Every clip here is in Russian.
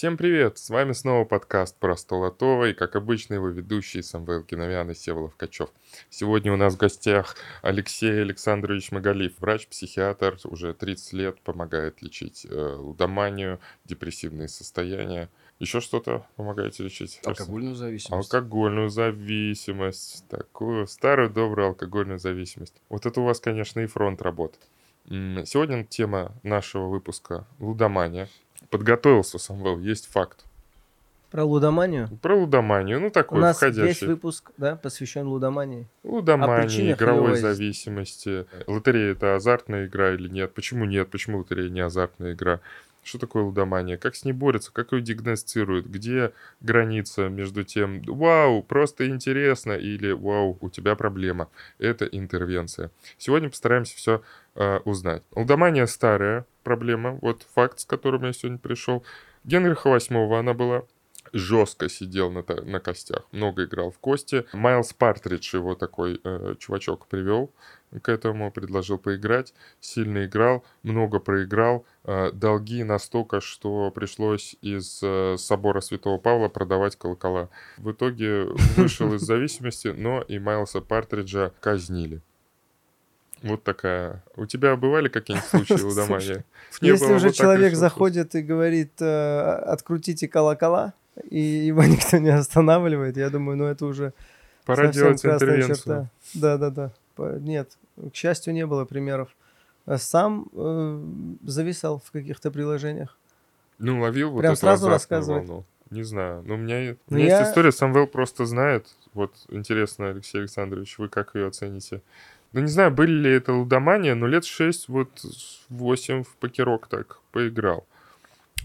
Всем привет! С вами снова подкаст «ПРОСТОЛОТО» и, как обычно, его ведущие Самвел Гиновян и Сева Ловкачёв. Сегодня у нас в гостях Алексей Александрович Магалиф, врач-психиатр, уже 30 лет, помогает лечить лудоманию, депрессивные состояния. Еще что-то помогаете лечить? Алкогольную зависимость. Алкогольную зависимость. Такую старую добрую алкогольную зависимость. Вот это у вас, конечно, и фронт работы. Сегодня тема нашего выпуска – лудомания. Подготовился, Самвел, есть факт. Про лудоманию? Про лудоманию, ну такой, входящий. У нас есть выпуск, да, посвящен лудомании. Лудомании, игровой зависимости. Лотерея – это азартная игра или нет? Почему нет? Почему лотерея не азартная игра? Что такое лудомания? Как с ней борются? Как ее диагностируют? Где граница между тем, вау, просто интересно, или вау, у тебя проблема? Это интервенция. Сегодня постараемся все узнать. Лудомания старая проблема. Вот факт, с которым я сегодня пришел. Генриха Восьмого она была. Жестко сидел на костях. Много играл в кости. Майлз Партридж его такой чувачок привел к этому. Предложил поиграть. Сильно играл. Много проиграл. Долги настолько, что пришлось из собора Святого Павла продавать колокола. В итоге вышел из зависимости, но и Майлза Партриджа казнили. Вот такая. У тебя бывали какие-нибудь случаи лудомания? Если уже человек заходит и говорит, открутите колокола, и его никто не останавливает, я думаю, ну это уже пора делать интервенцию. Да. Нет, к счастью, не было примеров. Сам зависал в каких-то приложениях. Ну, ловил вот эту азартную волну. Не знаю, но у меня есть история, Самвел просто знает. Вот интересно, Алексей Александрович, вы как ее оцените? Ну, не знаю, были ли это лудомания, но лет 6, вот 8 в покерок так поиграл.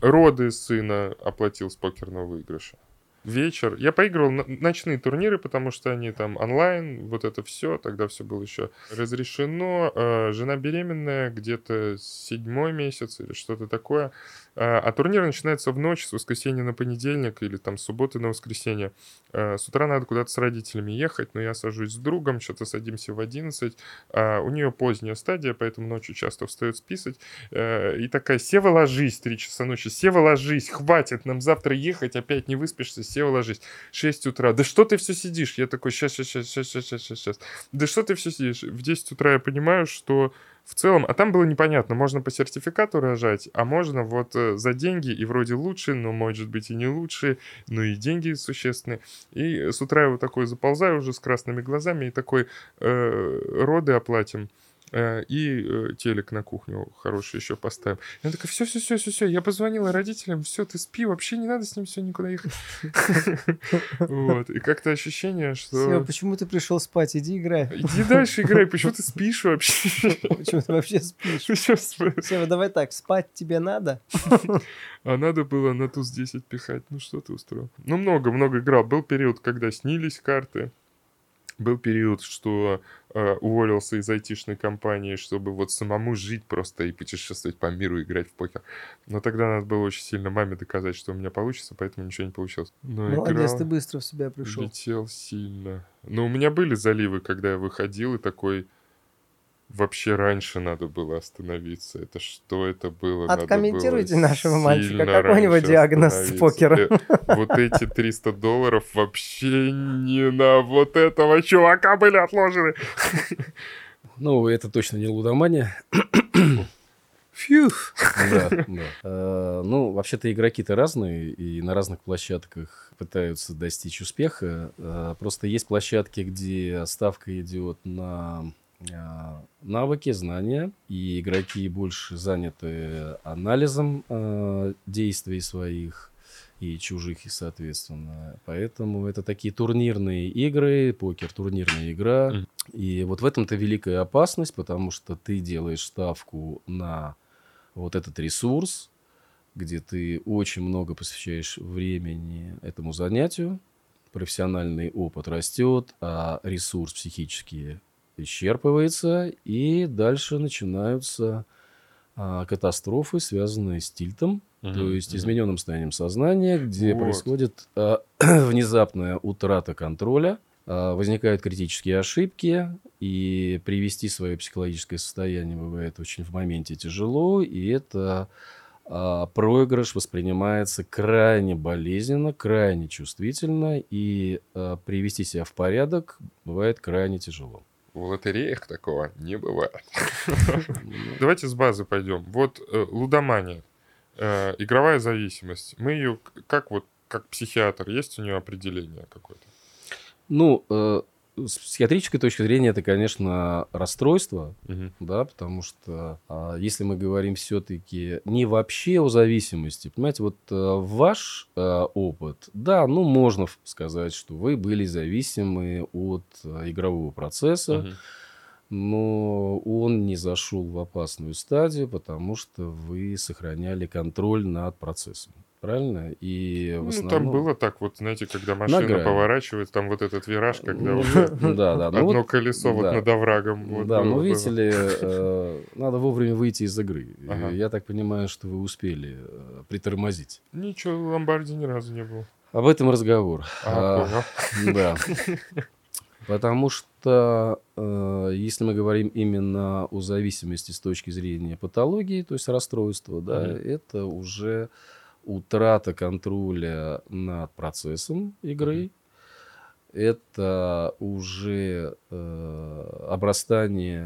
Роды сына оплатил с покерного выигрыша. Вечер. Я поигрывал ночные турниры, потому что они там онлайн, вот это все. Тогда все было еще разрешено. Жена беременная, где-то 7 месяц или что-то такое. А турнир начинается в ночь, с воскресенья на понедельник или там с субботы на воскресенье. С утра надо куда-то с родителями ехать, но я сажусь с другом, что-то садимся в 11. У нее поздняя стадия, поэтому ночью часто встает списать. И такая, Сева, ложись, 3 часа ночи. Сева, ложись, хватит, нам завтра ехать, опять не выспишься. Сева, ложись. 6 утра. Да что ты все сидишь? Я такой, сейчас. Да что ты все сидишь? В 10 утра я понимаю, что... В целом, а там было непонятно, можно по сертификату рожать, а можно вот за деньги, и вроде лучше, но может быть и не лучше, но и деньги существенные. И с утра я вот такой заползаю уже с красными глазами, и такой роды оплатим, и телек на кухню хороший еще поставим. Я такой, все, я позвонила родителям, все, ты спи, вообще не надо с ним все никуда ехать. Вот, и как-то ощущение, что... Сева, почему ты пришел спать? Иди играй. Иди дальше играй, почему ты спишь вообще? Почему ты вообще спишь? Сева, давай так, спать тебе надо? А надо было на туз-10 пихать, ну что ты устроил? Ну много играл, был период, когда снились карты. Был период, что уволился из айтишной компании, чтобы вот самому жить просто и путешествовать по миру, играть в покер. Но тогда надо было очень сильно маме доказать, что у меня получится, поэтому ничего не получилось. Но молодец, играл, ты быстро в себя пришел. Летел сильно. Но у меня были заливы, когда я выходил, и такой... Вообще раньше надо было остановиться. Это что это было? Откомментируйте нашего мальчика. Какой у него диагноз с покером? Вот эти $300 вообще не на вот этого чувака были отложены. Ну, это точно не лудомания. Фьюф. Да. Ну, вообще-то игроки-то разные, и на разных площадках пытаются достичь успеха. Просто есть площадки, где ставка идет на... навыки, знания, и игроки больше заняты анализом действий своих и чужих, и соответственно. Поэтому это такие турнирные игры, покер, турнирная игра. И вот в этом-то великая опасность, потому что ты делаешь ставку на вот этот ресурс, где ты очень много посвящаешь времени этому занятию, профессиональный опыт растет, а ресурс психический исчерпывается, и дальше начинаются катастрофы, связанные с тильтом, то есть измененным состоянием сознания, где происходит внезапная утрата контроля, возникают критические ошибки, и привести свое психологическое состояние бывает очень в моменте тяжело, и это проигрыш воспринимается крайне болезненно, крайне чувствительно, и привести себя в порядок бывает крайне тяжело. В лотереях такого не бывает. Давайте с базы пойдем. Вот лудомания, игровая зависимость. Мы ее, как психиатр, есть у нее определение какое-то? С психиатрической точки зрения это, конечно, расстройство, да, потому что если мы говорим все-таки не вообще о зависимости, понимаете, вот ваш опыт, да, можно сказать, что вы были зависимы от игрового процесса, но он не зашел в опасную стадию, потому что вы сохраняли контроль над процессом. Правильно? И в основном... там было так, когда машина поворачивает, там этот вираж, когда уже одно колесо над оврагом. Да, но видите ли, надо вовремя выйти из игры. Я так понимаю, что вы успели притормозить. Ничего, в ломбарде ни разу не был. Об этом разговор. Да. Потому что, если мы говорим именно о зависимости с точки зрения патологии, то есть расстройства, это уже... утрата контроля над процессом игры, это уже обрастание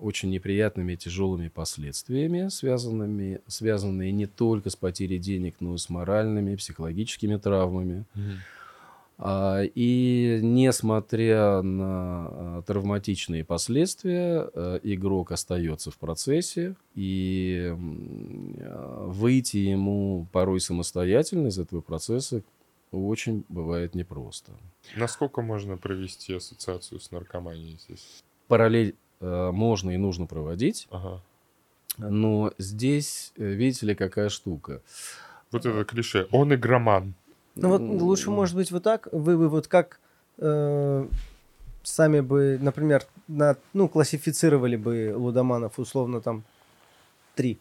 очень неприятными и тяжелыми последствиями, связанные не только с потерей денег, но и с моральными, психологическими травмами. И несмотря на травматичные последствия, игрок остается в процессе, и выйти ему порой самостоятельно из этого процесса очень бывает непросто. Насколько можно провести ассоциацию с наркоманией здесь? Параллель можно и нужно проводить, но здесь, видите ли, какая штука. Вот это клише «он игроман». Лучше, может быть, вот так. Вы вот как сами бы, например, классифицировали бы лудоманов, условно, 3.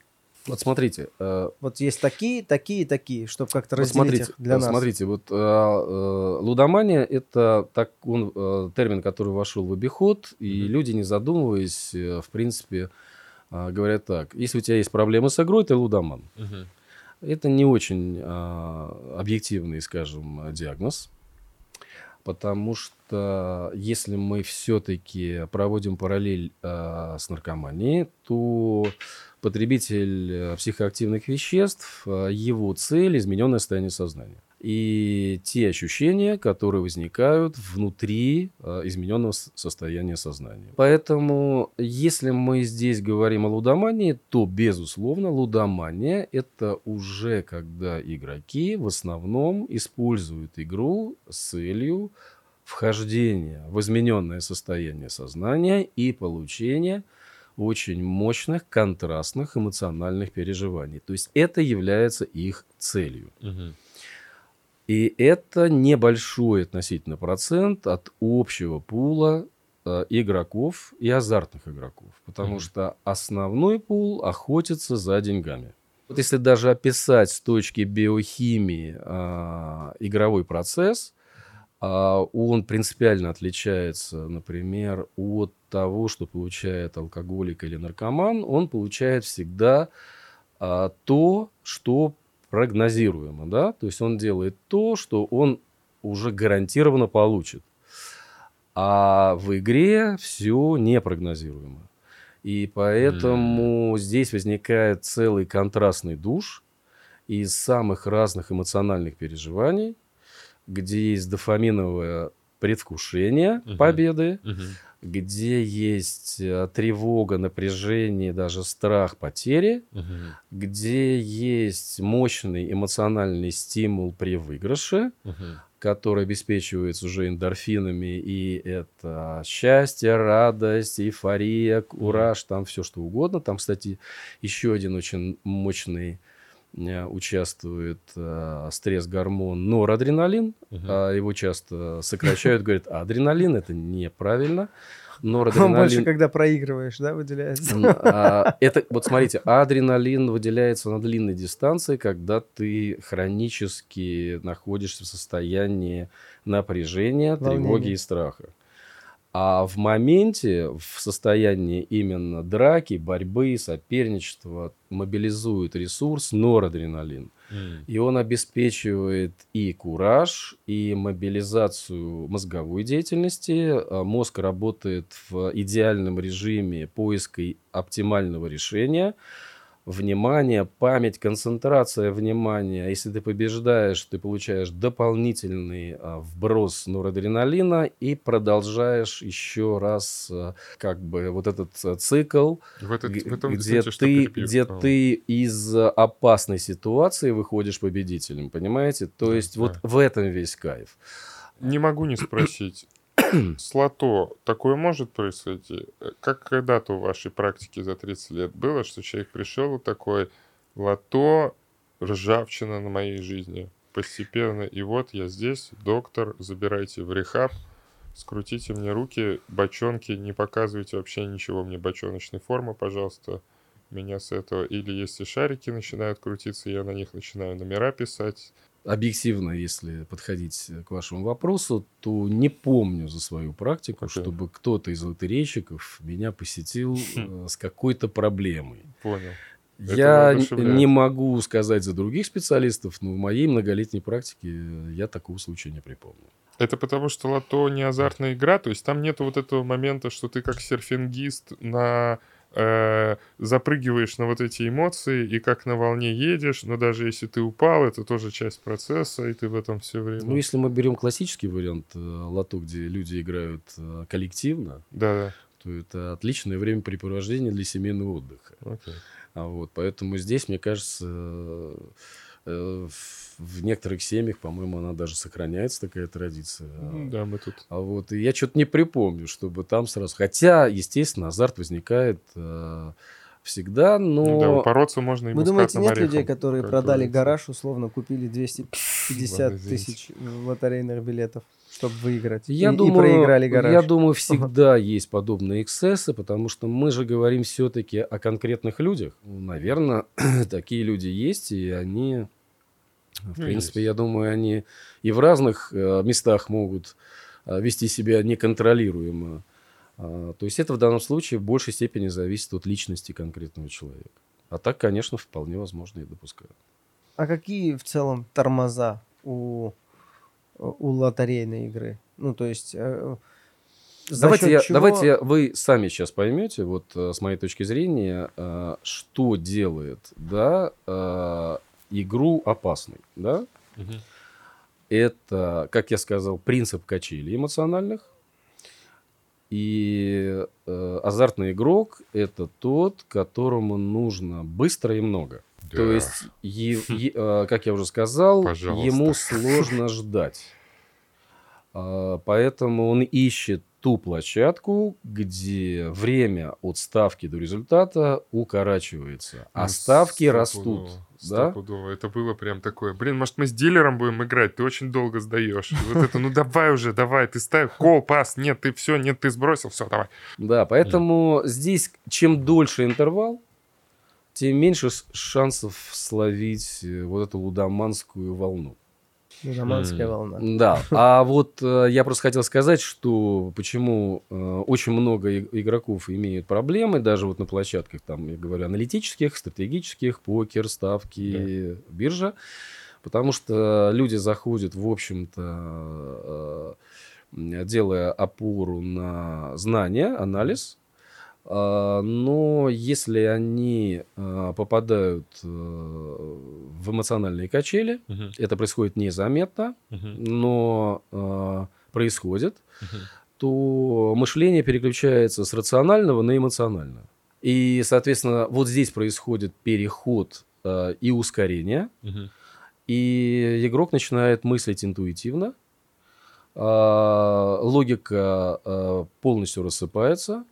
Вот смотрите. Вот есть такие, чтобы как-то разделить их для нас. Смотрите, лудомания – это термин, который вошел в обиход, и люди, не задумываясь, в принципе, говорят так. Если у тебя есть проблемы с игрой, ты лудоман. Это не очень объективный, скажем, диагноз, потому что если мы все-таки проводим параллель с наркоманией, то потребитель психоактивных веществ, его цель – измененное состояние сознания. И те ощущения, которые возникают внутри измененного состояния сознания. Поэтому, если мы здесь говорим о лудомании, то, безусловно, лудомания – это уже когда игроки в основном используют игру с целью вхождения в измененное состояние сознания и получения очень мощных контрастных эмоциональных переживаний. То есть, это является их целью. И это небольшой относительно процент от общего пула игроков и азартных игроков. Потому что основной пул охотится за деньгами. Вот если даже описать с точки биохимии игровой процесс, он принципиально отличается, например, от того, что получает алкоголик или наркоман. Он получает всегда то, что прогнозируемо, да, то есть он делает то, что он уже гарантированно получит, а в игре все непрогнозируемо, и поэтому здесь возникает целый контрастный душ из самых разных эмоциональных переживаний, где есть дофаминовое предвкушение победы, где есть тревога, напряжение, даже страх потери, где есть мощный эмоциональный стимул при выигрыше, который обеспечивается уже эндорфинами, и это счастье, радость, эйфория, кураж, там все что угодно. Там, кстати, еще один очень мощный участвует стресс-гормон норадреналин. Его часто сокращают, говорят, адреналин, это неправильно. Норадреналин... Он больше, когда проигрываешь, да, выделяется? Это, смотрите, адреналин выделяется на длинной дистанции, когда ты хронически находишься в состоянии напряжения, волнение, тревоги и страха. А в моменте, в состоянии именно драки, борьбы, соперничества мобилизует ресурс норадреналин. И он обеспечивает и кураж, и мобилизацию мозговой деятельности. Мозг работает в идеальном режиме поиска оптимального решения. Внимание, память, концентрация внимания. Если ты побеждаешь, ты получаешь дополнительный вброс норадреналина и продолжаешь еще раз как бы вот этот цикл, где ты из опасной ситуации выходишь победителем, понимаете? То есть вот в этом весь кайф. Не могу не спросить. С лото такое может произойти? Как когда-то в вашей практике за 30 лет было, что человек пришел и такой: лото ржавчина на моей жизни. Постепенно, и вот я здесь, доктор, забирайте в рехаб, скрутите мне руки, бочонки, не показывайте вообще ничего мне бочоночной формы, пожалуйста, меня с этого. Или если шарики начинают крутиться, я на них начинаю номера писать. Объективно, если подходить к вашему вопросу, то не помню за свою практику, чтобы кто-то из лотерейщиков меня посетил с какой-то проблемой. Понял. Я не могу сказать за других специалистов, но в моей многолетней практике я такого случая не припомню. Это потому, что лото не азартная игра, то есть там нет вот этого момента, что ты как серфингист на... запрыгиваешь на вот эти эмоции и как на волне едешь, но даже если ты упал, это тоже часть процесса, и ты в этом все время... Ну, если мы берем классический вариант лото, где люди играют коллективно, то это отличное времяпрепровождение для семейного отдыха. Вот, поэтому здесь, мне кажется, в некоторых семьях, по-моему, она даже сохраняется, такая традиция. Да, мы тут. А вот и я что-то не припомню, чтобы там сразу... Хотя, естественно, азарт возникает всегда, но... Да, упороться можно и мускатным орехом. Вы думаете, нет людей, которые продали гараж, условно, купили 250 тысяч лотерейных билетов, чтобы выиграть, и проиграли гараж? Я думаю, всегда есть подобные эксцессы, потому что мы же говорим все-таки о конкретных людях. Наверное, такие люди есть, и они... В принципе, я думаю, они и в разных местах могут вести себя неконтролируемо. То есть это в данном случае в большей степени зависит от личности конкретного человека. А так, конечно, вполне возможно и допускаю. А какие в целом тормоза у лотерейной игры? Ну, то есть... Давайте вы сами сейчас поймете, вот с моей точки зрения, что делает, игру опасной, Это, как я сказал, принцип качелей эмоциональных. И азартный игрок – это тот, которому нужно быстро и много. Да. То есть, как я уже сказал, ему сложно ждать. Поэтому он ищет ту площадку, где время от ставки до результата укорачивается, а ставки растут. Стопудово. Это было прям такое. Блин, может, мы с дилером будем играть? Ты очень долго сдаешь. Вот это, ну давай уже, давай, ты ставь. Кол, пас, нет, ты все, нет, ты сбросил, все, давай. Да, поэтому здесь чем дольше интервал, тем меньше шансов словить вот эту лудоманскую волну. Лудоманская волна. Да, а вот я просто хотел сказать, что почему очень много игроков имеют проблемы, даже вот на площадках, там, я говорю, аналитических, стратегических, покер, ставки, биржа, потому что люди заходят, в общем-то, делая опору на знания, анализ, но если они попадают в эмоциональные качели, это происходит незаметно, но происходит, то мышление переключается с рационального на эмоциональное. И, соответственно, вот здесь происходит переход и ускорение, и игрок начинает мыслить интуитивно, логика полностью рассыпается,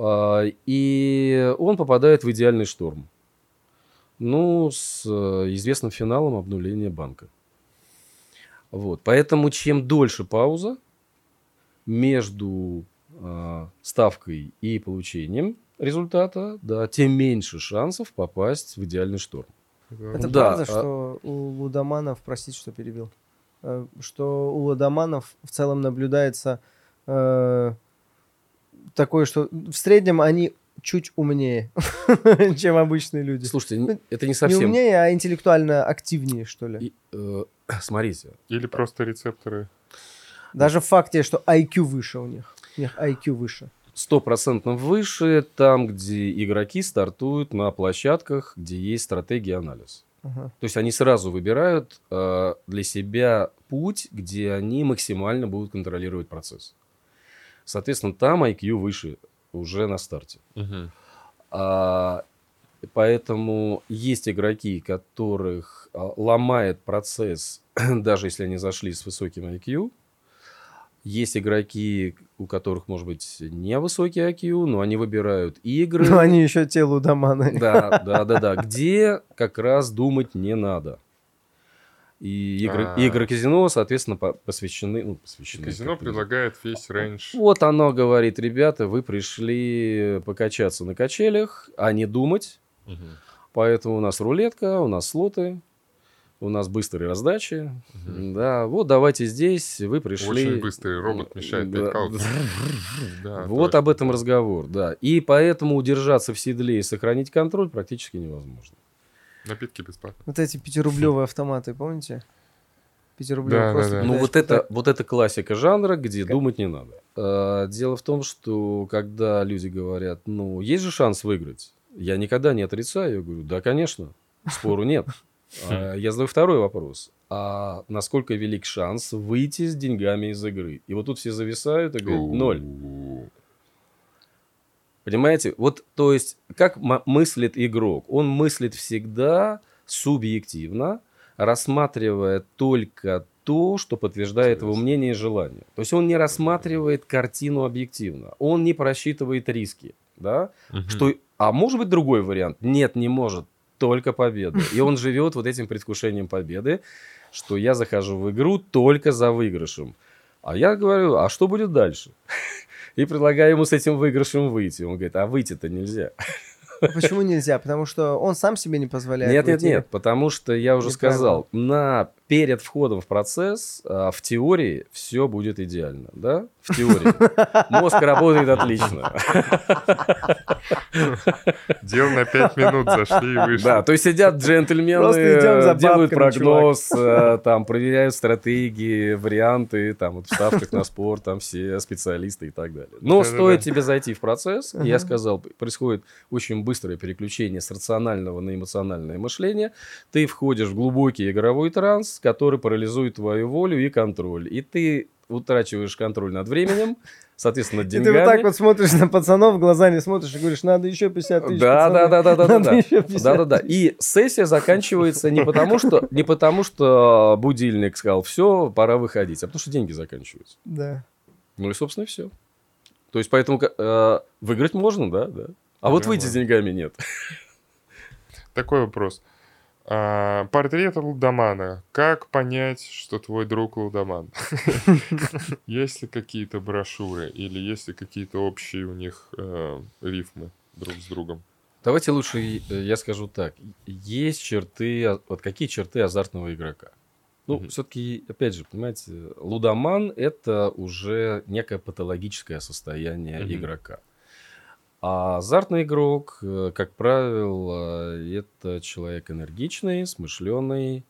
и он попадает в идеальный шторм. Ну, с известным финалом обнуления банка. Вот. Поэтому чем дольше пауза между ставкой и получением результата, тем меньше шансов попасть в идеальный шторм. Это правда, что у лудоманов, простите, что перебил, что у лудоманов в целом наблюдается... такое, что в среднем они чуть умнее, чем обычные люди. Слушайте, это не совсем... Не умнее, а интеллектуально активнее, что ли. Смотрите. Или просто рецепторы. Даже в факте, что IQ выше у них. У них IQ выше. 100% выше там, где игроки стартуют на площадках, где есть стратегия и анализ. Uh-huh. То есть они сразу выбирают для себя путь, где они максимально будут контролировать процесс. Соответственно, там IQ выше уже на старте. Uh-huh. Поэтому есть игроки, которых ломает процесс, даже если они зашли с высоким IQ. Есть игроки, у которых, может быть, невысокий IQ, но они выбирают игры. Но они еще те лудоманы. Да. Где как раз думать не надо. И игры казино, соответственно, посвящены... Ну, посвящены казино предлагает весь рейндж. Вот оно говорит, ребята, вы пришли покачаться на качелях, а не думать. Угу. Поэтому у нас рулетка, у нас слоты. У нас быстрые раздачи. Угу. Да, вот давайте здесь вы пришли... Очень быстрый робот мешает 5 каунтов. Да, вот об этом разговор, да. И поэтому удержаться в седле и сохранить контроль практически невозможно. Напитки бесплатно. Вот эти 5-рублевые автоматы, помните? 5-рублевые просто... Ну, вот это классика жанра, где думать не надо. Дело в том, что когда люди говорят, ну, есть же шанс выиграть. Я никогда не отрицаю. Я говорю, да, конечно, спору нет. Я задаю второй вопрос. А насколько велик шанс выйти с деньгами из игры? И вот тут все зависают и говорят 0. Понимаете? Вот, то есть, как мыслит игрок? Он мыслит всегда субъективно, рассматривая только то, что подтверждает его мнение и желание. То есть, он не рассматривает картину объективно. Он не просчитывает риски. Да? Что, а может быть другой вариант? Нет, не может. Только победа. И он живет вот этим предвкушением победы, что я захожу в игру только за выигрышем. А я говорю, а что будет дальше? И предлагаю ему с этим выигрышем выйти. Он говорит, а выйти-то нельзя. Почему нельзя? Потому что он сам себе не позволяет. Нет. Потому что я уже сказал, перед входом в процесс в теории все будет идеально. Да? В теории. Мозг работает отлично. Дел на 5 минут зашли и вышли. Да, то есть сидят джентльмены, делают прогноз, там, проверяют стратегии, варианты, там, в ставках на спорт, там, все специалисты и так далее. Но стоит тебе зайти в процесс, я сказал, происходит очень быстрое переключение с рационального на эмоциональное мышление. Ты входишь в глубокий игровой транс, который парализует твою волю и контроль. И ты утрачиваешь контроль над временем, соответственно, деньгами. И ты вот так вот смотришь на пацанов, в глаза не смотришь и говоришь, надо еще 50 тысяч, Да. И сессия заканчивается не потому, что будильник сказал, все, пора выходить, а потому что деньги заканчиваются. Да. Ну и, собственно, все. То есть, поэтому выиграть можно, да. А вот выйти с деньгами нет. Такой вопрос. Портрет лудомана. Как понять, что твой друг лудоман? Есть ли какие-то брошюры или есть ли какие-то общие у них рифмы друг с другом? Давайте лучше я скажу так. Есть черты... Вот какие черты азартного игрока? Ну, все-таки, опять же, понимаете, лудоман – это уже некое патологическое состояние игрока. А азартный игрок, как правило, это человек энергичный, смышленый,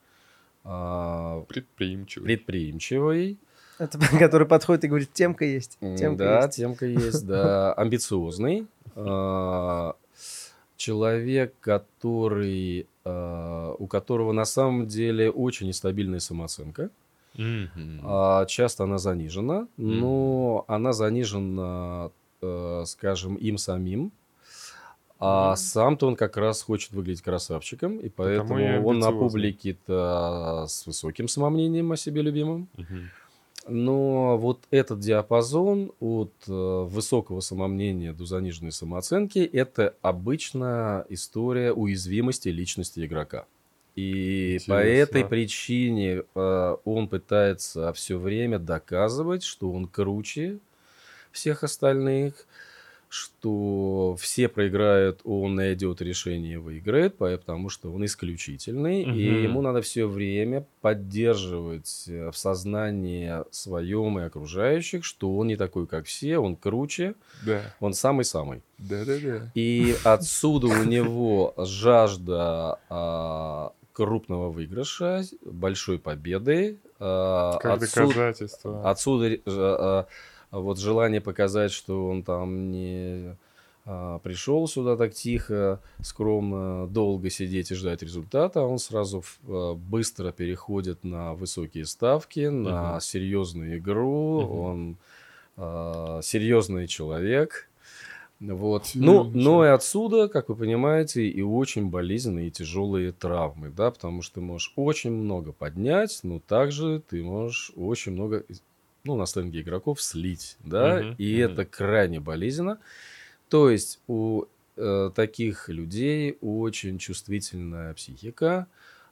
предприимчивый. Это который подходит и говорит, темка есть. Темка есть. Амбициозный. Человек, у которого на самом деле очень нестабильная самооценка. Часто она занижена, но она занижена... скажем, им самим. А сам-то он как раз хочет выглядеть красавчиком, и поэтому он на публике-то с высоким самомнением о себе любимом. Угу. Но вот этот диапазон от высокого самомнения до заниженной самооценки – это обычная история уязвимости личности игрока. И Интересно. По этой причине он пытается все время доказывать, что он круче всех остальных, что все проиграют, он найдет решение и выиграет, потому что он исключительный, угу. и ему надо все время поддерживать в сознании своем и окружающих, что он не такой, как все, он круче, да. он самый-самый. Да-да-да. И отсюда у него жажда крупного выигрыша, большой победы. Как доказательство. Отсюда... Вот желание показать, что он там не пришел сюда так тихо, скромно, долго сидеть и ждать результата, он сразу быстро переходит на высокие ставки, на uh-huh. серьезную игру, uh-huh. он серьезный человек. Вот. Но и отсюда, как вы понимаете, и очень болезненные и тяжелые травмы, да, потому что ты можешь очень много поднять, но также ты можешь очень много... на стенге игроков слить, да, это крайне болезненно. То есть у таких людей очень чувствительная психика,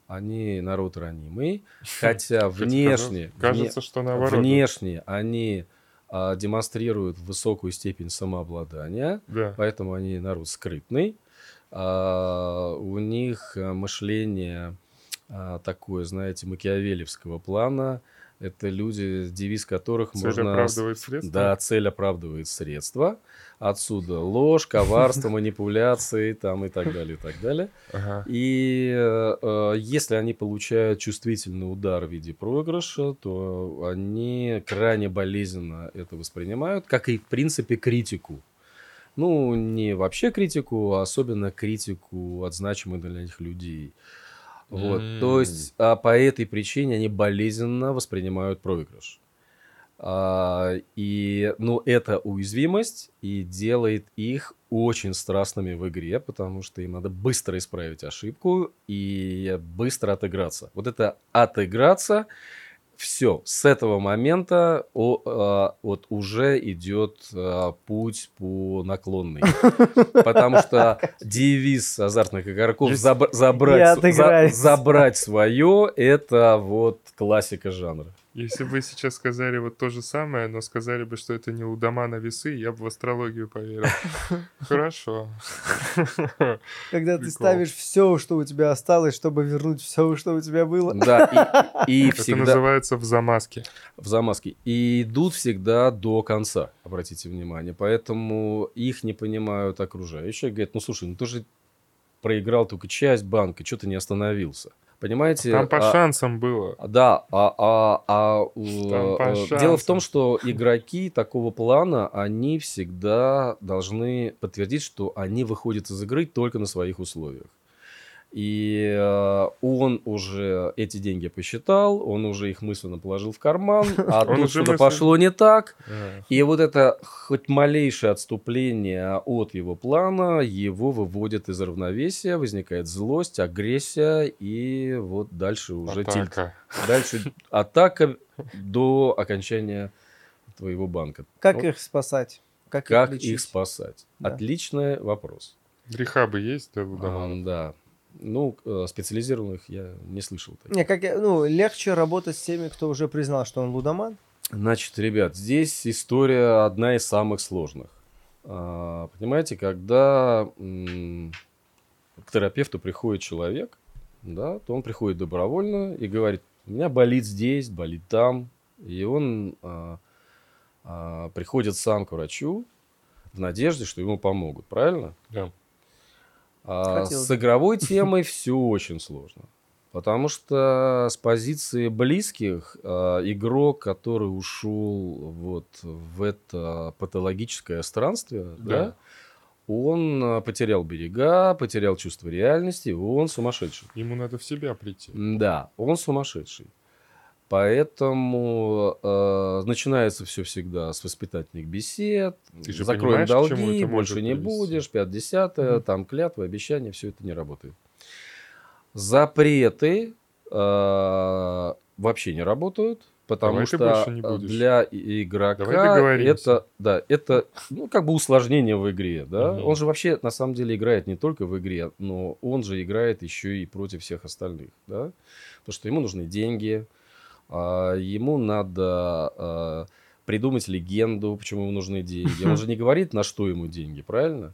они народ ранимый, хотя внешне... Кажется, что наоборот. Внешне они демонстрируют высокую степень самообладания, да. поэтому они народ скрытный, у них мышление такое, знаете, макиавелевского плана. Это люди, девиз которых цель можно... Цель оправдывает средства? Да, цель оправдывает средства. Отсюда ложь, коварство, манипуляции там, и так далее, и так далее. Ага. И если они получают чувствительный удар в виде проигрыша, то они крайне болезненно это воспринимают, как и, в принципе, критику. Не вообще критику, а особенно критику от значимых для них людей. Вот, то есть по этой причине они болезненно воспринимают проигрыш. Это уязвимость и делает их очень страстными в игре, потому что им надо быстро исправить ошибку и быстро отыграться. Вот это отыграться, все, с этого момента уже идет путь по наклонной. Потому что девиз азартных игроков забрать свое, это вот классика жанра. Если бы сейчас сказали вот то же самое, но сказали бы, что это не у Домана весы, я бы в астрологию поверил. Хорошо. Когда ты ставишь все, что у тебя осталось, чтобы вернуть все, что у тебя было. Да, и всегда... Это называется в замазке. В замазке. И идут всегда до конца, обратите внимание. Поэтому их не понимают окружающие. Говорят, ты же проиграл только часть банка, что ты не остановился? Понимаете? Там по шансам было. Да. Дело в том, что игроки такого плана, они всегда должны подтвердить, что они выходят из игры только на своих условиях. И он уже эти деньги посчитал, он уже их мысленно положил в карман, а тут что-то пошло не так. И вот это хоть малейшее отступление от его плана его выводит из равновесия, возникает злость, агрессия и вот дальше уже тильт. Дальше атака до окончания твоего банка. Как их спасать? Как их спасать? Отличный вопрос. Рехабы есть? Да. Специализированных я не слышал. Легче работать с теми, кто уже признал, что он лудоман? Значит, ребят, здесь история одна из самых сложных. Понимаете, когда к терапевту приходит человек, да, то он приходит добровольно и говорит, у меня болит здесь, болит там. И он приходит сам к врачу в надежде, что ему помогут, правильно? Да. С игровой темой все очень сложно, потому что с позиции близких игрок, который ушел вот в это патологическое странствие, да. Он потерял берега, потерял чувство реальности, он сумасшедший. Ему надо в себя прийти. Да, он сумасшедший. Поэтому начинается все всегда с воспитательных бесед. Ты же закроем долги, больше не будешь, 5-10, там клятвы, обещания, все это не работает. Запреты вообще не работают, потому что для игрока это усложнение в игре. Да? Угу. Он же вообще на самом деле играет не только в игре, но он же играет еще и против всех остальных. Да? Потому что ему нужны деньги. Ему надо придумать легенду, почему ему нужны деньги. Он же не говорит, на что ему деньги, правильно?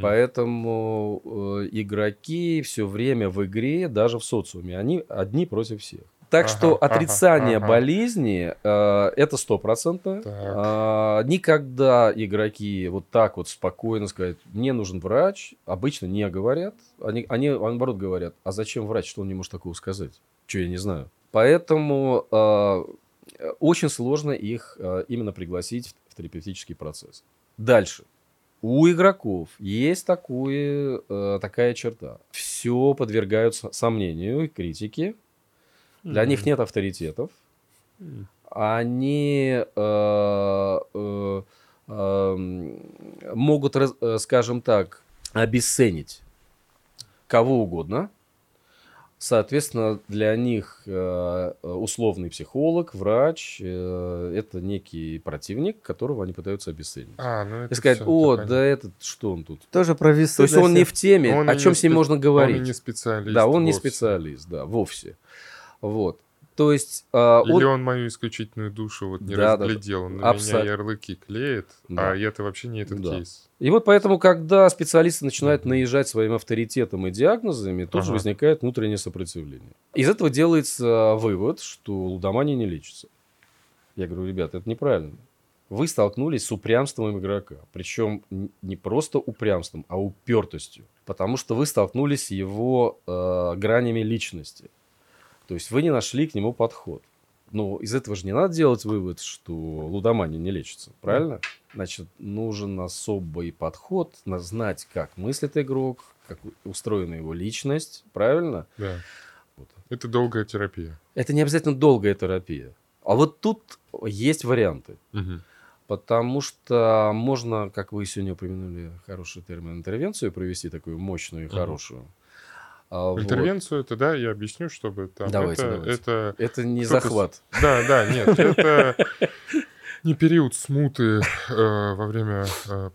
Поэтому игроки все время в игре, даже в социуме, они одни против всех. Так что отрицание болезни это 100%. Никогда игроки вот так вот спокойно сказать, мне нужен врач, обычно не говорят. Они наоборот говорят, а зачем врач, что он не может такого сказать? Чего я не знаю. Поэтому очень сложно их именно пригласить в терапевтический процесс. Дальше. У игроков есть такая черта. Все подвергаются сомнению и критике. Для них нет авторитетов. Они могут, скажем так, обесценить кого угодно. Соответственно, для них условный психолог, врач это некий противник, которого они пытаются обесценить. И сказать, да этот, что он тут? Тоже провис. То есть он не в теме, о чем с ним можно говорить. Он не специалист. Да, он не специалист, да, вовсе. Вот, то есть... Или он мою исключительную душу вот не разглядел, он на меня ярлыки клеит, а это вообще не этот кейс. И вот поэтому, когда специалисты начинают наезжать своим авторитетом и диагнозами, тут же возникает внутреннее сопротивление. Из этого делается вывод, что лудомания не лечится. Я говорю, ребята, это неправильно. Вы столкнулись с упрямством игрока, причем не просто упрямством, а упертостью, потому что вы столкнулись с его гранями личности. То есть вы не нашли к нему подход. Но из этого же не надо делать вывод, что лудомания не лечится. Правильно? Значит, нужен особый подход. Надо знать, как мыслит игрок, как устроена его личность. Правильно? Да. Вот. Это долгая терапия. Это не обязательно долгая терапия. А вот тут есть варианты. Угу. Потому что можно, как вы сегодня упомянули, хороший термин интервенцию провести, такую мощную и хорошую. Интервенцию, это, да, я объясню, чтобы там... Давайте. Это не захват. Нет, это не период смуты во время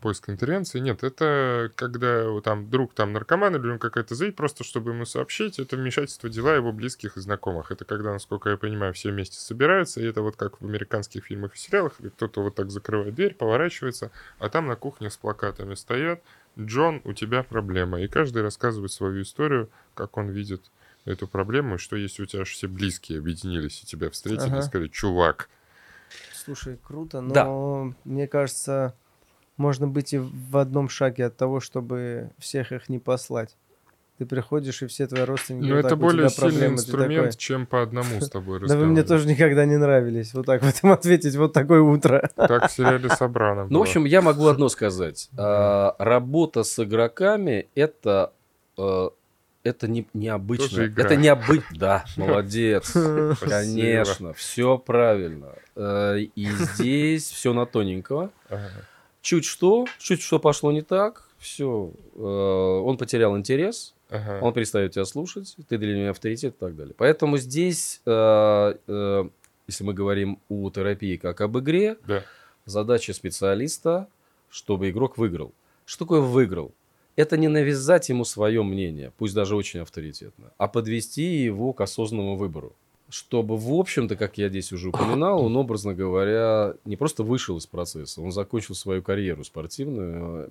поиска интервенции. Нет, это когда там друг там наркоман или он какая-то заявит, просто чтобы ему сообщить, это вмешательство в дела его близких и знакомых. Это когда, насколько я понимаю, все вместе собираются, и это вот как в американских фильмах и сериалах, кто-то вот так закрывает дверь, поворачивается, а там на кухне с плакатами стоят: «Джон, у тебя проблема». И каждый рассказывает свою историю, как он видит эту проблему, что если у тебя аж все близкие объединились и тебя встретили и сказали: «Чувак». Слушай, круто, но мне кажется, можно быть и в одном шаге от того, чтобы всех их не послать. Ты приходишь, и все твои родственники... Ну, вот это более сильный инструмент, чем по одному с тобой разговаривать. Да вы мне тоже никогда не нравились. Вот так вот им ответить, вот такое утро. Так в сериале «Собрано» было. Ну, в общем, я могу одно сказать. Работа с игроками – это необычно. Это необычно. Да, молодец. Конечно, все правильно. И здесь все на тоненького. Чуть что пошло не так, все, он потерял интерес. Он перестает тебя слушать, ты для него авторитет и так далее. Поэтому здесь, если мы говорим о терапии как об игре, задача специалиста, чтобы игрок выиграл. Что такое выиграл? Это не навязать ему свое мнение, пусть даже очень авторитетно, а подвести его к осознанному выбору. Чтобы, в общем-то, как я здесь уже упоминал, он, образно говоря, не просто вышел из процесса, он закончил свою карьеру спортивную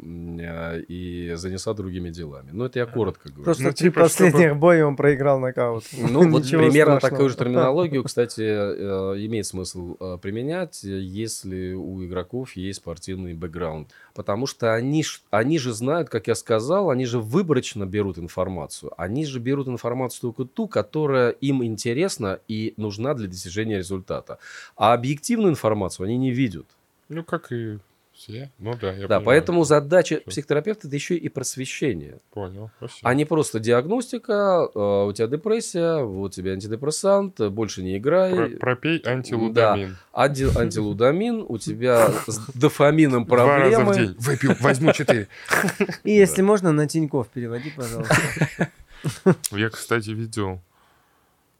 и занялся другими делами. Но это я коротко говорю. Просто три последних боя он проиграл нокаут. Ну, вот примерно такую же терминологию, кстати, имеет смысл применять, если у игроков есть спортивный бэкграунд. Потому что они же знают, как я сказал, они же выборочно берут информацию. Они же берут информацию только ту, которая им интересна и нужна для достижения результата. А объективную информацию они не видят. Ну, как и все. Ну, да, я понимаю. Поэтому задача психотерапевта – это еще и просвещение. Понял, спасибо. А не просто диагностика, у тебя депрессия, вот тебе антидепрессант, больше не играй. Пропей антилудамин. Да, антилудамин, у тебя с дофамином проблемы. 2 раза в день выпью, возьму 4. И если можно, на Тинькофф переводи, пожалуйста. Я, кстати, видел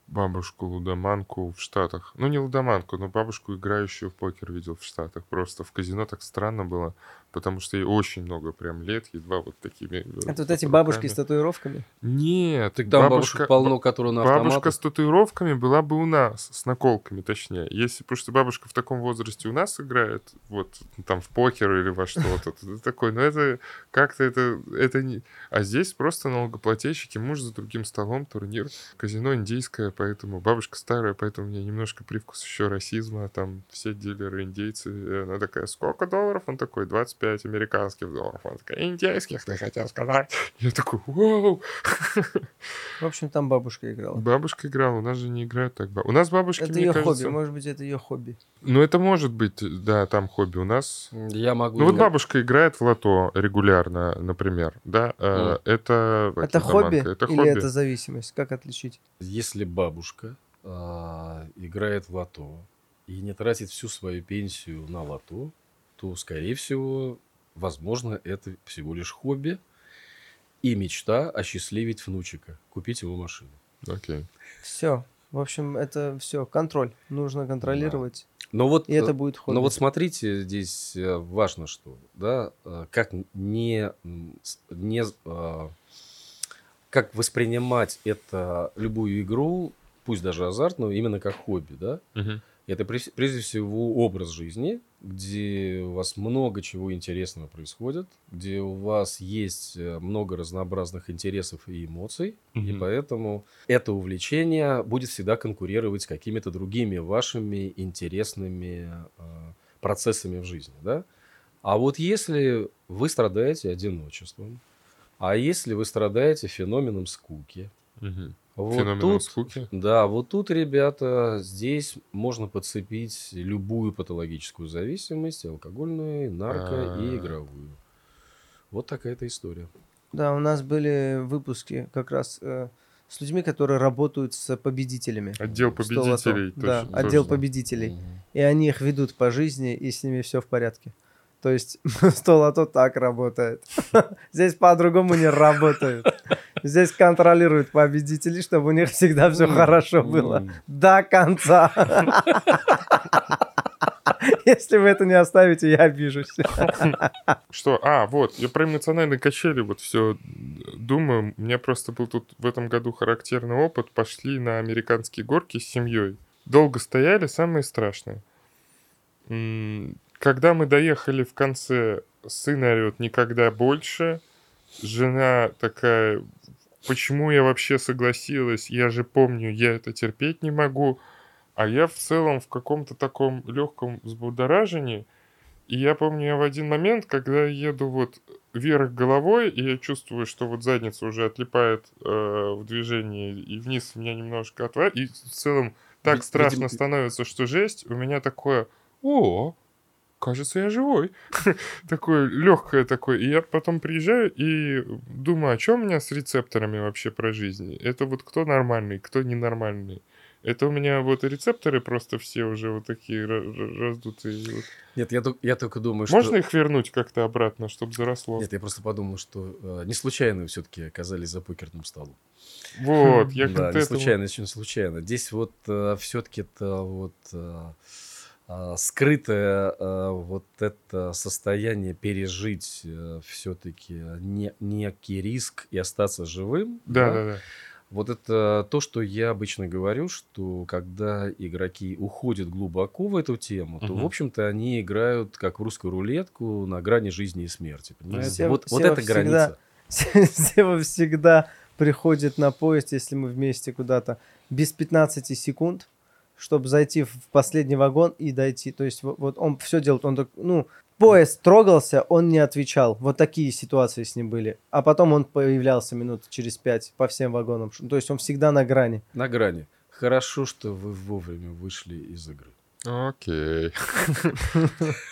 бабушку-лудоманку в Штатах. Ну, не лудоманку, но бабушку, играющую в покер, видел в Штатах. Просто в казино так странно было, потому что ей очень много прям лет, едва вот такими... Это вот эти бабушки с татуировками? Нет. Так там бабушек полно, которую на автоматах. Бабушка с татуировками была бы у нас, с наколками точнее. Если, потому что бабушка в таком возрасте у нас играет, вот там в покер или во что-то, такой, но это как-то это не... А здесь просто налогоплательщики, муж за другим столом, турнир, казино индийское, поэтому бабушка старая, поэтому у меня немножко привкус еще расизма, там все дилеры индейцы, она такая, сколько долларов? Он такой, 25 американских долларов. Она такая, индейских, ты хотел сказать? Я такой, вау! В общем, там бабушка играла. Бабушка играла, у нас же не играют так. У нас бабушки, это мне кажется... хобби, может быть, это ее хобби. Ну, это может быть, да, там хобби. У нас... Я могу... Ну, вот бабушка играет в лото регулярно, например, да? Это... Это хобби или это зависимость? Как отличить? Если бабушка играет в лото и не тратит всю свою пенсию на лото, то, скорее всего, возможно, это всего лишь хобби и мечта осчастливить внучика, купить его машину. Окей. Все. В общем, это все. Контроль. Нужно контролировать. Да. Но вот, и это будет хобби. Но вот смотрите, здесь важно что. Да? Как как воспринимать это, любую игру, пусть даже азартную, именно как хобби, да? Угу. Это прежде всего образ жизни, где у вас много чего интересного происходит, где у вас есть много разнообразных интересов и эмоций, и поэтому это увлечение будет всегда конкурировать с какими-то другими вашими интересными процессами в жизни, да? А вот если вы страдаете одиночеством, а если вы страдаете феноменом скуки, вот тут, скуки? Да, вот тут, ребята, здесь можно подцепить любую патологическую зависимость, алкогольную, нарко- и игровую. Вот такая-то история. Да, у нас были выпуски как раз с людьми, которые работают с победителями. Отдел победителей. Да, отдел победителей. И они их ведут по жизни, и с ними все в порядке. То есть столото так работает. Здесь по-другому не работает. Здесь контролируют победителей, чтобы у них всегда все хорошо было. До конца. Если вы это не оставите, я обижусь. Что? Вот, я про эмоциональные качели вот все думаю. У меня просто был тут в этом году характерный опыт. Пошли на американские горки с семьей. Долго стояли, самые страшные. Когда мы доехали в конце, сын орёт «никогда больше», жена такая «почему я вообще согласилась, я же помню, я это терпеть не могу», а я в целом в каком-то таком легком взбудоражении, и я помню, я в один момент, когда я еду вот вверх головой, и я чувствую, что вот задница уже отлипает в движении, и вниз меня немножко отваливает, и в целом так страшно становится, что жесть, у меня такое «о-о-о». Кажется, я живой. Такое легкое такое. И я потом приезжаю и думаю, а что у меня с рецепторами вообще про жизнь? Это вот кто нормальный, кто ненормальный. Это у меня вот рецепторы просто все уже вот такие раздутые. Вот. Нет, я только думаю, что... Можно их вернуть как-то обратно, чтобы заросло? Нет, я просто подумал, что не случайно все-таки оказались за покерным столом. Вот, я как-то... Да, не случайно, очень случайно. Здесь вот все-таки-то вот... скрытое вот это состояние пережить все-таки некий риск и остаться живым. Да. Вот это то, что я обычно говорю, что когда игроки уходят глубоко в эту тему, то, в общем-то, они играют как в русскую рулетку на грани жизни и смерти. Понимаете? Вот эта граница. Сева всегда приходит на поезд, если мы вместе куда-то, без 15 секунд. Чтобы зайти в последний вагон и дойти. То есть вот он все делает. Он так, поезд трогался, он не отвечал. Вот такие ситуации с ним были. А потом он появлялся минут через 5 по всем вагонам. То есть он всегда на грани. На грани. Хорошо, что вы вовремя вышли из игры. Окей.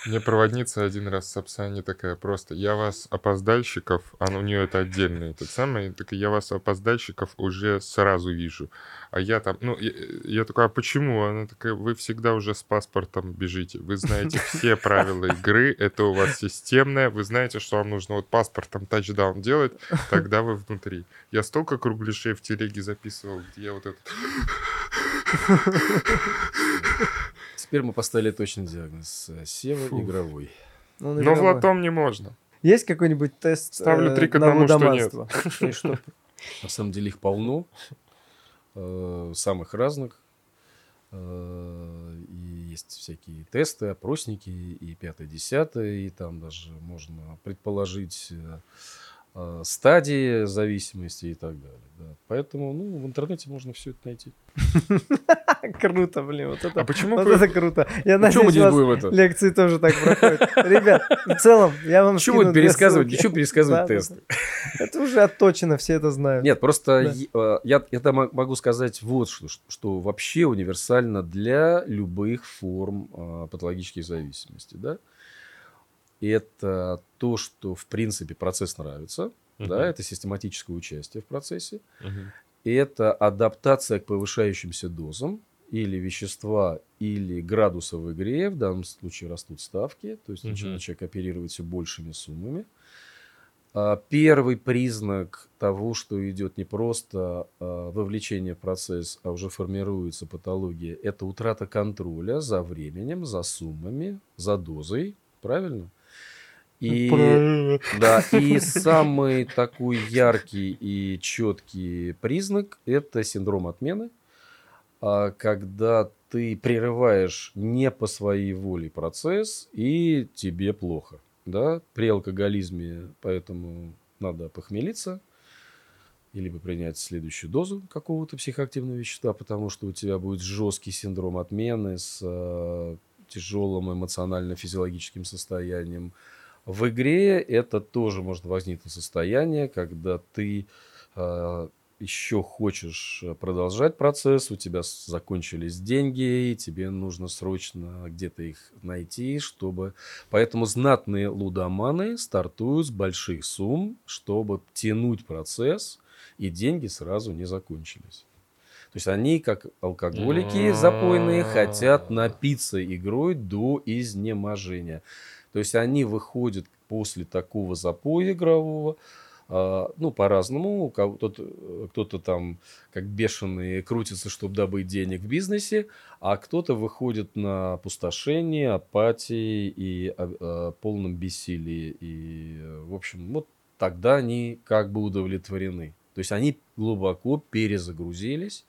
Мне проводница один раз с Апсани такая просто: я вас, опоздальщиков, а у нее это отдельный этот самый, так я вас, опоздальщиков, уже сразу вижу. А я там, ну, я такой, а почему? Она такая: вы всегда уже с паспортом бежите, вы знаете все правила игры, это у вас системное, вы знаете, что вам нужно вот паспортом тачдаун делать, тогда вы внутри. Я столько кругляшей в телеге записывал, где я вот этот... Теперь мы поставили точный диагноз. Сева игровой. Ну, но в лотом не можно. Есть какой-нибудь тест? Ставлю 3 к 1, что нет. На самом деле их полно. Самых разных. И есть всякие тесты, опросники. И 5-10. И там даже можно предположить стадии зависимости и так далее. Да. Поэтому, ну, в интернете можно все это найти. Круто, блин. Вот это, а почему вот это круто. Я надеюсь, мы здесь будем это? Лекции тоже так проходят. Ребят, в целом, я вам скину две ссылки. Чего пересказывать тесты? Это уже отточено, все это знают. Нет, просто я могу сказать вот что, что вообще универсально для любых форм патологических зависимостей, да? Это то, что, в принципе, процесс нравится. Uh-huh. Да, это систематическое участие в процессе. Uh-huh. Это адаптация к повышающимся дозам или вещества, или градуса в игре. В данном случае растут ставки. То есть uh-huh. человек оперирует все большими суммами. Первый признак того, что идет не просто вовлечение в процесс, а уже формируется патология, это утрата контроля за временем, за суммами, за дозой. Правильно? И, да, и самый такой яркий и четкий признак – это синдром отмены, когда ты прерываешь не по своей воле процесс, и тебе плохо. Да? При алкоголизме поэтому надо похмелиться, либо принять следующую дозу какого-то психоактивного вещества, потому что у тебя будет жесткий синдром отмены с тяжелым эмоционально-физиологическим состоянием. В игре это тоже может возникнуть состояние, когда ты еще хочешь продолжать процесс, у тебя закончились деньги, и тебе нужно срочно где-то их найти, чтобы... Поэтому знатные лудоманы стартуют с больших сумм, чтобы тянуть процесс, и деньги сразу не закончились. То есть они, как алкоголики запойные, хотят напиться игрой до изнеможения. То есть они выходят после такого запоя игрового, ну, по-разному. Кто-то там, как бешеные, крутится, чтобы добыть денег в бизнесе, а кто-то выходит на опустошение, апатии и полном бессилии. И, в общем, вот тогда они как бы удовлетворены. То есть они глубоко перезагрузились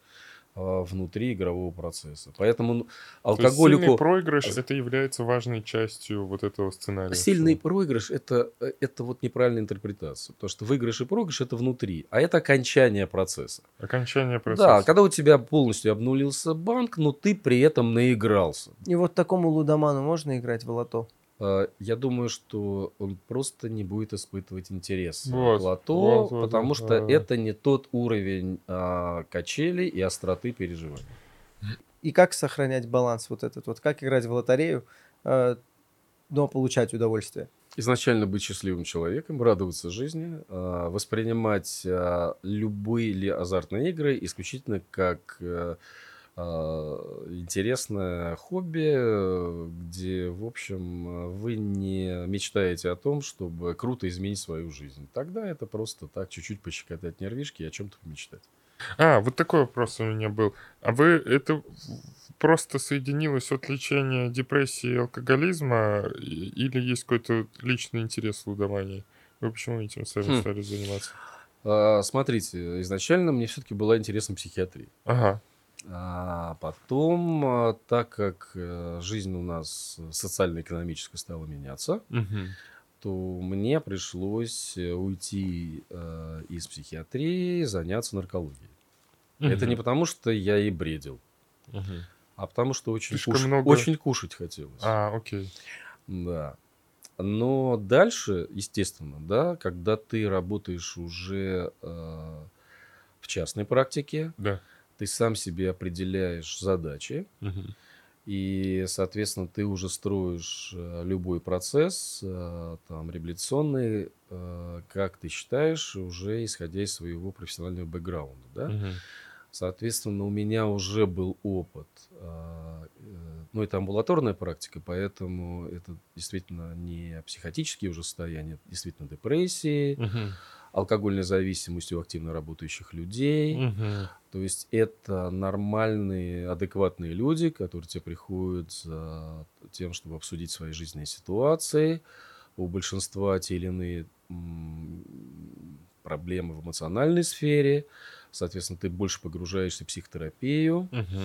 внутри игрового процесса. Поэтому алкоголику... Сильный проигрыш – это является важной частью вот этого сценария. Сильный проигрыш – это вот неправильная интерпретация. Потому что выигрыш и проигрыш – это внутри. А это окончание процесса. Окончание процесса. Да, когда у тебя полностью обнулился банк, но ты при этом наигрался. И вот такому лудоману можно играть в лото? Я думаю, что он просто не будет испытывать интерес вот, к лото, вот, потому вот, что да. Это не тот уровень качелей и остроты переживаний. И как сохранять баланс вот этот? Вот как играть в лотерею, но получать удовольствие? Изначально быть счастливым человеком, радоваться жизни, воспринимать любые или азартные игры исключительно как... интересное хобби, где, в общем, вы не мечтаете о том, чтобы круто изменить свою жизнь. Тогда это просто так чуть-чуть пощекотать нервишки и о чем-то помечтать. Вот такой вопрос у меня был. А вы это просто соединилось от лечения депрессии и алкоголизма или есть какой-то личный интерес в лудомании? Вы почему этим сами стали заниматься? Смотрите, изначально мне все-таки была интересна психиатрия. Ага. А потом, так как жизнь у нас социально-экономически стала меняться, то мне пришлось уйти из психиатрии и заняться наркологией. Это не потому, что я и бредил, а потому, что очень кушать хотелось. Окей. Да. Но дальше, естественно, да, когда ты работаешь уже в частной практике, да. Ты сам себе определяешь задачи, И, соответственно, ты уже строишь любой процесс, там, реабилитационный, как ты считаешь, уже исходя из своего профессионального бэкграунда, да? Угу. Соответственно, у меня уже был опыт, ну, это амбулаторная практика, поэтому это действительно не психотические уже состояния, это действительно депрессии, угу. алкогольная зависимость у активно работающих людей. Угу. То есть это нормальные, адекватные люди, которые тебе приходят за тем, чтобы обсудить свои жизненные ситуации. У большинства те или иные проблемы в эмоциональной сфере. Соответственно, ты больше погружаешься в психотерапию. Угу.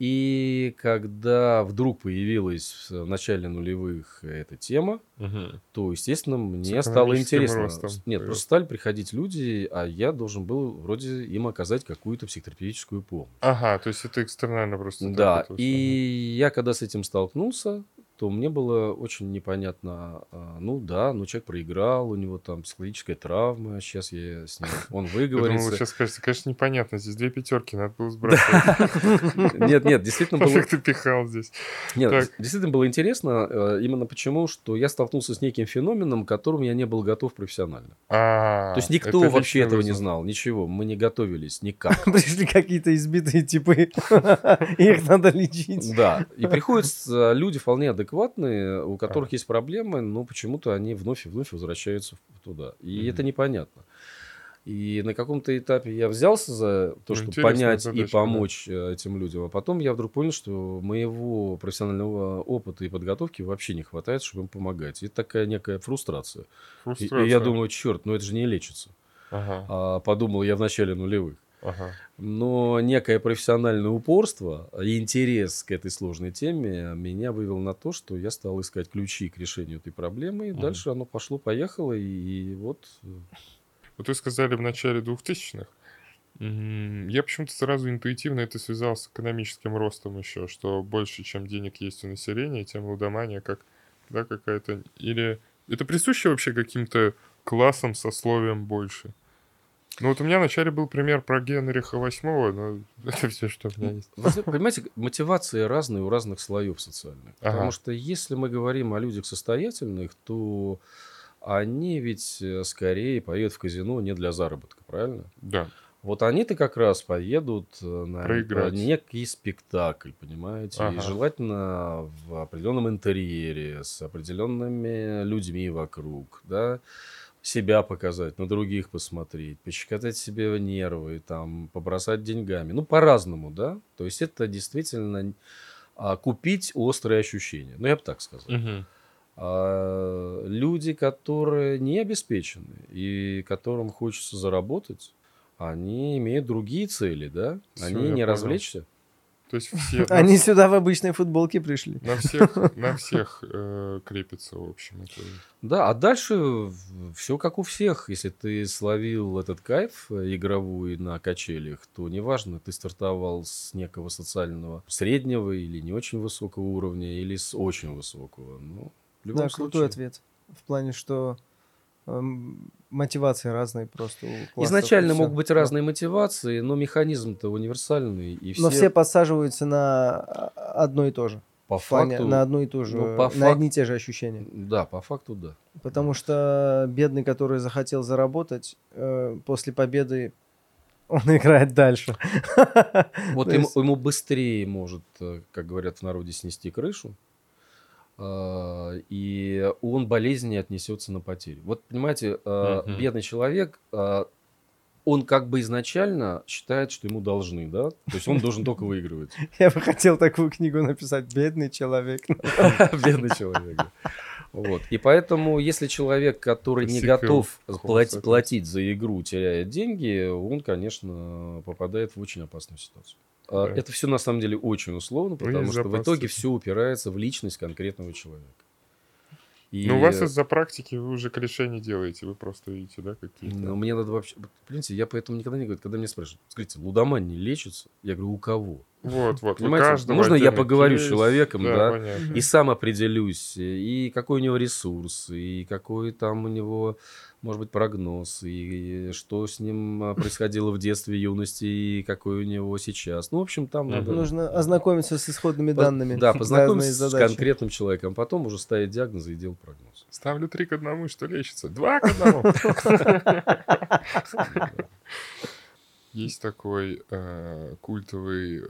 И когда вдруг появилась в начале нулевых эта тема, угу. то, естественно, мне стало интересно. Нет, просто стали приходить люди, а я должен был вроде им оказать какую-то психотерапевтическую помощь. Ага, то есть это экстернально просто. Да, и я когда с этим столкнулся, то мне было очень непонятно, ну да, ну человек проиграл, у него там психологическая травма, сейчас я с ним, он выговорится. Я думал, сейчас кажется, конечно, непонятно, здесь 2 пятерки, надо было сбрасывать. Нет, действительно было... Как ты пихал здесь. Нет, действительно было интересно, именно почему, что я столкнулся с неким феноменом, к которому я не был готов профессионально. То есть никто вообще этого не знал, ничего, мы не готовились никак. Пришли какие-то избитые типы, их надо лечить. Да, и приходят люди вполне адекватные, у которых есть проблемы, но почему-то они вновь и вновь возвращаются туда. И это непонятно. И на каком-то этапе я взялся за то, чтобы понять задача, и помочь этим людям. А потом я вдруг понял, что моего профессионального опыта и подготовки вообще не хватает, чтобы им помогать. И это такая некая фрустрация. И я думаю, черт, ну это же не лечится. Ага. Подумал я в начале нулевых. Ага. Но некое профессиональное упорство и интерес к этой сложной теме меня вывел на то, что я стал искать ключи к решению этой проблемы. И ага. дальше оно пошло-поехало. И вот... Вот вы сказали в начале 2000-х. Я почему-то сразу интуитивно это связал с экономическим ростом еще, что больше, чем денег есть у населения, тем лудомания как, да, какая-то... Или это присуще вообще каким-то классам, сословиям больше? Ну вот у меня вначале был пример про Генриха Восьмого, но это все, что у меня есть. Вы понимаете, мотивации разные у разных слоев социальных. Ага. Потому что если мы говорим о людях состоятельных, то они ведь скорее поедут в казино не для заработка, правильно? Да. Вот они-то как раз поедут на некий спектакль, понимаете? Ага. И желательно в определенном интерьере, с определенными людьми вокруг, да? Себя показать, на других посмотреть, пощекотать себе нервы, там, побросать деньгами. Ну, по-разному, да? То есть, это действительно купить острые ощущения. Ну, я бы так сказал. Угу. Люди, которые не обеспечены и которым хочется заработать, они имеют другие цели, да? Все, они не развлечься. То есть все, они сюда в обычной футболке пришли. На всех крепится, в общем. Да, а дальше все как у всех. Если ты словил этот кайф игровой на качелях, то неважно, ты стартовал с некого социального среднего или не очень высокого уровня, или с очень высокого. Ну, в любом случае. Крутой ответ. В плане, что... Мотивации разные просто. Изначально могут быть разные мотивации, но механизм-то универсальный. И все... Но все подсаживаются на одно и то же. По факту. На одно и то же. Ну, на одни и те же ощущения. Да, по факту, да. Потому что бедный, который захотел заработать, после победы он играет дальше. Вот ему быстрее может, как говорят в народе, снести крышу. И он болезненно отнесется на потери. Вот, понимаете, uh-huh. бедный человек, он как бы изначально считает, что ему должны, да? То есть он должен только выигрывать. Я бы хотел такую книгу написать «Бедный человек». Бедный человек. Вот. И поэтому, если человек, который не готов платить за игру, теряет деньги, он, конечно, попадает в очень опасную ситуацию. Да. Это все на самом деле очень условно, потому что в итоге все упирается в личность конкретного человека. И... Но у вас из-за практики вы уже решения делаете, вы просто видите, да, какие-то... Но мне надо вообще... Понимаете, я поэтому никогда не говорю, когда меня спрашивают, скажите, лудомания не лечится? Я говорю, у кого? Вот. Можно я поговорю с человеком, и сам определюсь, и какой у него ресурс, и какой там у него, может быть, прогноз, и что с ним происходило в детстве, юности, и какой у него сейчас. Ну, в общем, там надо... Нужно ознакомиться с исходными данными. Да, познакомиться с конкретным человеком, потом уже ставить диагнозы и делать прогноз. Ставлю 3 к 1, что лечится. 2 к 1. Есть такой культовый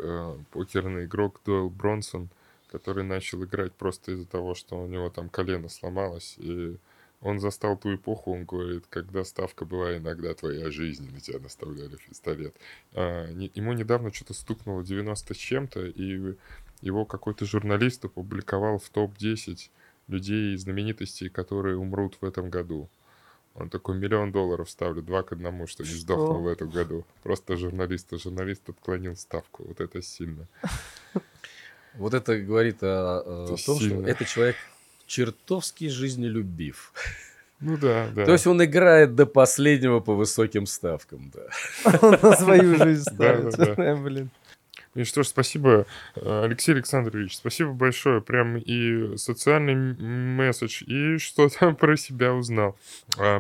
покерный игрок Дойл Бронсон, который начал играть просто из-за того, что у него там колено сломалось. И он застал ту эпоху, он говорит, когда ставка была иногда твоя жизнь, на тебя наставляли пистолет. Ему недавно что-то стукнуло 90 с чем-то, и его какой-то журналист опубликовал в топ-10 людей и знаменитостей, которые умрут в этом году. Он такой: $1 миллион ставлю, 2 к 1, что не сдохнул в этом году. Просто журналист отклонил ставку. Вот это сильно. Вот это говорит о том, что этот человек чертовски жизнелюбив. Ну да. То есть он играет до последнего по высоким ставкам. Он на свою жизнь ставит. Блин. И что ж, спасибо, Алексей Александрович, спасибо большое. Прям и социальный месседж, и что там про себя узнал.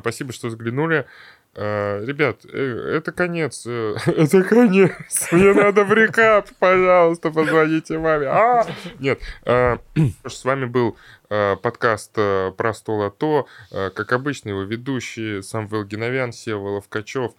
Спасибо, что заглянули. Ребят, это конец. Это конец. Мне надо в рекап, пожалуйста, позвоните маме. Нет. С вами был подкаст «Простолото». Как обычно, его ведущие Самвел Гиновян, Сева Ловкачёв.